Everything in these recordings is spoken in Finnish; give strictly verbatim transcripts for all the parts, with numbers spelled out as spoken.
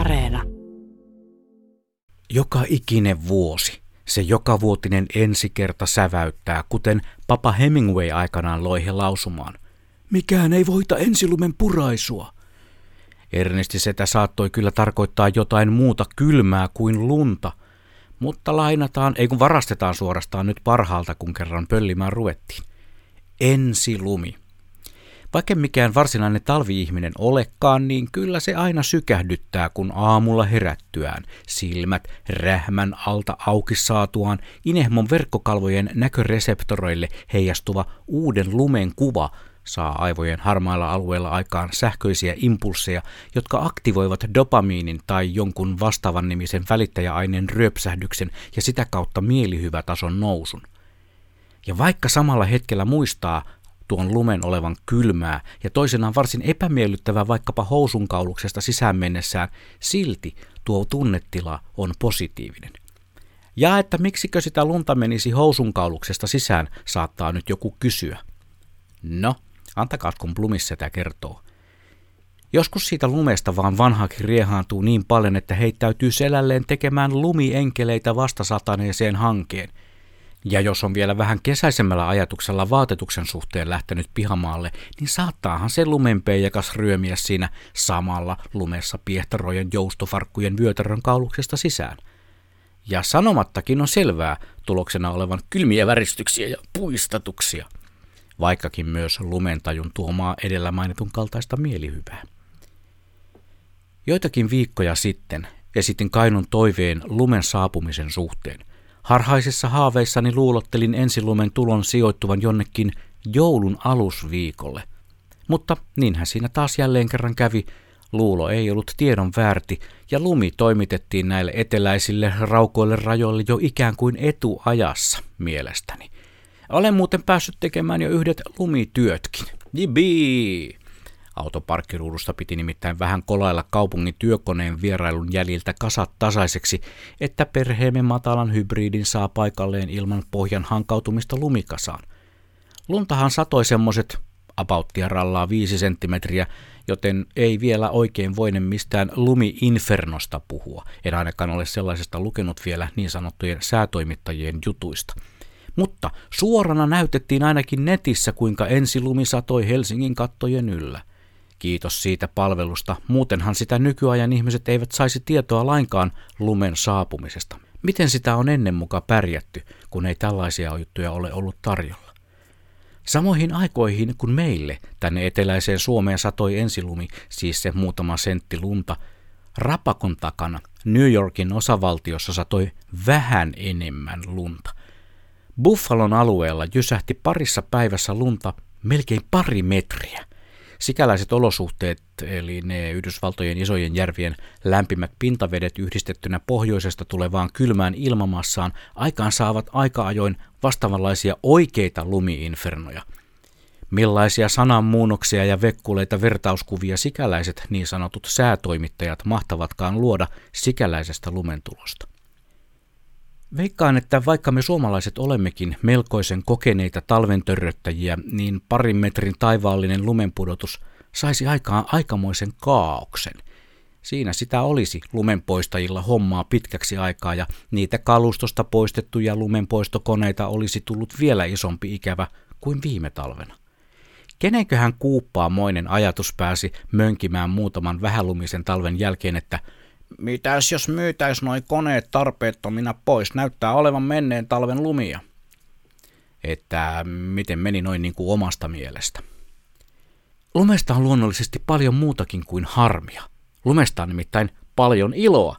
Areena. Joka ikinen vuosi se jokavuotinen ensikerta säväyttää, kuten Papa Hemingway aikanaan loihe lausumaan. Mikään ei voita ensilumen puraisua. Ernesti setä saattoi kyllä tarkoittaa jotain muuta kylmää kuin lunta, mutta lainataan, ei kun varastetaan suorastaan nyt parhaalta, kun kerran pöllimään ruvettiin. Ensilumi. Vaikka mikään varsinainen talvi-ihminen olekaan, niin kyllä se aina sykähdyttää, kun aamulla herättyään, silmät rähmän alta auki saatuaan, inehmon verkkokalvojen näköreseptoreille heijastuva uuden lumen kuva saa aivojen harmailla alueilla aikaan sähköisiä impulseja, jotka aktivoivat dopamiinin tai jonkun vastaavan nimisen välittäjäaineen ryöpsähdyksen ja sitä kautta mielihyvätason nousun. Ja vaikka samalla hetkellä muistaa tuon lumen olevan kylmää ja toisenaan varsin epämiellyttävää vaikkapa housunkauluksesta sisään mennessään, silti tuo tunnetila on positiivinen. Ja että miksikö sitä lunta menisi housunkauluksesta sisään, saattaa nyt joku kysyä. No, antakaas kun Blomis sitä kertoo. Joskus siitä lumesta vaan vanhakin riehaantuu niin paljon, että heittäytyy selälleen tekemään lumienkeleitä vastasataneeseen hankeen. Ja jos on vielä vähän kesäisemmällä ajatuksella vaatetuksen suhteen lähtenyt pihamaalle, niin saattaahan se lumenpeijakas ryömiä siinä samalla lumessa piehtarojen joustofarkkujen vyötärön kauluksesta sisään. Ja sanomattakin on selvää tuloksena olevan kylmiä väristyksiä ja puistatuksia, vaikkakin myös lumentajun tuomaa edellä mainitun kaltaista mielihyvää. Joitakin viikkoja sitten esitin kainun toiveen lumen saapumisen suhteen. Harhaisissa haaveissani luulottelin ensilumen tulon sijoittuvan jonnekin joulun alusviikolle. Mutta niinhän siinä taas jälleen kerran kävi. Luulo ei ollut tiedon väärti, ja lumi toimitettiin näille eteläisille raukoille rajoille jo ikään kuin etuajassa mielestäni. Olen muuten päässyt tekemään jo yhdet lumityötkin. Jibii! Autoparkkiruudusta piti nimittäin vähän kolailla kaupungin työkoneen vierailun jäljiltä kasat tasaiseksi, että perheemme matalan hybridin saa paikalleen ilman pohjan hankautumista lumikasaan. Luntahan satoi semmoiset apauttia rallaa viisi senttimetriä, joten ei vielä oikein voine mistään lumi-infernosta puhua. En ainakaan ole sellaisesta lukenut vielä niin sanottujen säätoimittajien jutuista. Mutta suorana näytettiin ainakin netissä, kuinka ensilumi satoi Helsingin kattojen yllä. Kiitos siitä palvelusta, muutenhan sitä nykyajan ihmiset eivät saisi tietoa lainkaan lumen saapumisesta. Miten sitä on ennen muka pärjätty, kun ei tällaisia juttuja ole ollut tarjolla? Samoihin aikoihin, kun meille tänne eteläiseen Suomeen satoi ensilumi, siis se muutama sentti lunta, Rapakon takana New Yorkin osavaltiossa satoi vähän enemmän lunta. Buffalon alueella jysähti parissa päivässä lunta melkein pari metriä. Sikäläiset olosuhteet, eli ne Yhdysvaltojen isojen järvien lämpimät pintavedet yhdistettynä pohjoisesta tulevaan kylmään ilmamassaan, aikaan saavat aika ajoin vastaavanlaisia oikeita lumi-infernoja. Millaisia sananmuunnoksia ja vekkuleita vertauskuvia sikäläiset niin sanotut säätoimittajat mahtavatkaan luoda sikäläisestä lumentulosta. Veikkaan, että vaikka me suomalaiset olemmekin melkoisen kokeneita talventörröttäjiä, niin parin metrin taivaallinen lumenpudotus saisi aikaan aikamoisen kaaoksen. Siinä sitä olisi lumenpoistajilla hommaa pitkäksi aikaa ja niitä kalustosta poistettuja lumenpoistokoneita olisi tullut vielä isompi ikävä kuin viime talvena. Kenenköhän kuuppaamoinen ajatus pääsi mönkimään muutaman vähälumisen talven jälkeen, että mitäs jos myytäis noi koneet tarpeettomina pois, näyttää olevan menneen talven lumia. Että miten meni noin niin kuin omasta mielestä. Lumesta on luonnollisesti paljon muutakin kuin harmia. Lumesta on nimittäin paljon iloa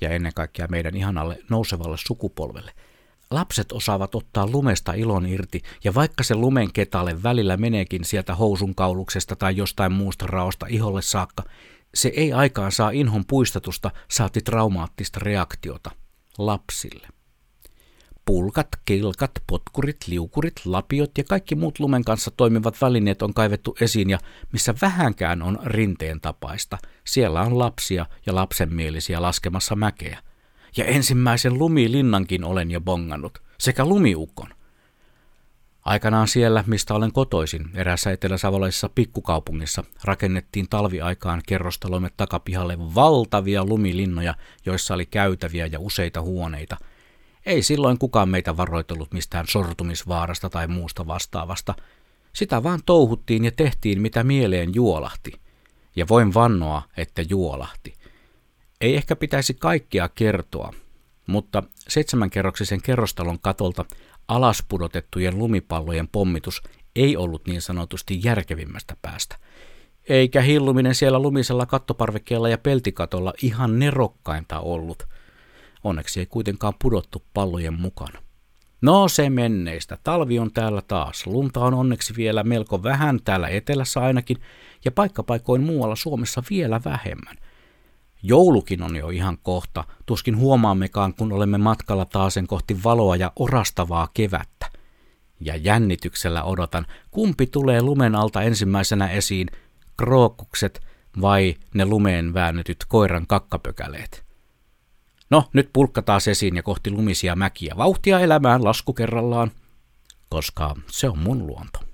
ja ennen kaikkea meidän ihanalle nousevalle sukupolvelle. Lapset osaavat ottaa lumesta ilon irti, ja vaikka se lumen ketale välillä meneekin sieltä housunkauluksesta tai jostain muusta raosta iholle saakka, se ei aikaan saa inhon puistatusta, saati traumaattista reaktiota lapsille. Pulkat, kilkat, potkurit, liukurit, lapiot ja kaikki muut lumen kanssa toimivat välineet on kaivettu esiin, ja missä vähänkään on rinteen tapaista, siellä on lapsia ja lapsenmielisiä laskemassa mäkeä. Ja ensimmäisen lumilinnankin olen jo bongannut, sekä lumiukon. Aikanaan siellä, mistä olen kotoisin, eräässä eteläsavolaisessa pikkukaupungissa, rakennettiin talviaikaan kerrostalomme takapihalle valtavia lumilinnoja, joissa oli käytäviä ja useita huoneita. Ei silloin kukaan meitä varoitellut mistään sortumisvaarasta tai muusta vastaavasta. Sitä vaan touhuttiin ja tehtiin mitä mieleen juolahti. Ja voin vannoa, että juolahti. Ei ehkä pitäisi kaikkea kertoa, mutta seitsemänkerroksisen kerrostalon katolta alas pudotettujen lumipallojen pommitus ei ollut niin sanotusti järkevimmästä päästä. Eikä hilluminen siellä lumisella kattoparvekkeella ja peltikatolla ihan nerokkainta ollut. Onneksi ei kuitenkaan pudottu pallojen mukana. No se menneistä. Talvi on täällä taas. Lunta on onneksi vielä melko vähän, täällä etelässä ainakin, ja paikkapaikoin muualla Suomessa vielä vähemmän. Joulukin on jo ihan kohta, tuskin huomaammekaan, kun olemme matkalla taasen kohti valoa ja orastavaa kevättä. Ja jännityksellä odotan, kumpi tulee lumen alta ensimmäisenä esiin, krookukset vai ne lumeen väännetyt koiran kakkapökäleet. No, nyt pulkka taas esiin ja kohti lumisia mäkiä. Vauhtia elämään lasku kerrallaan, koska se on mun luonto.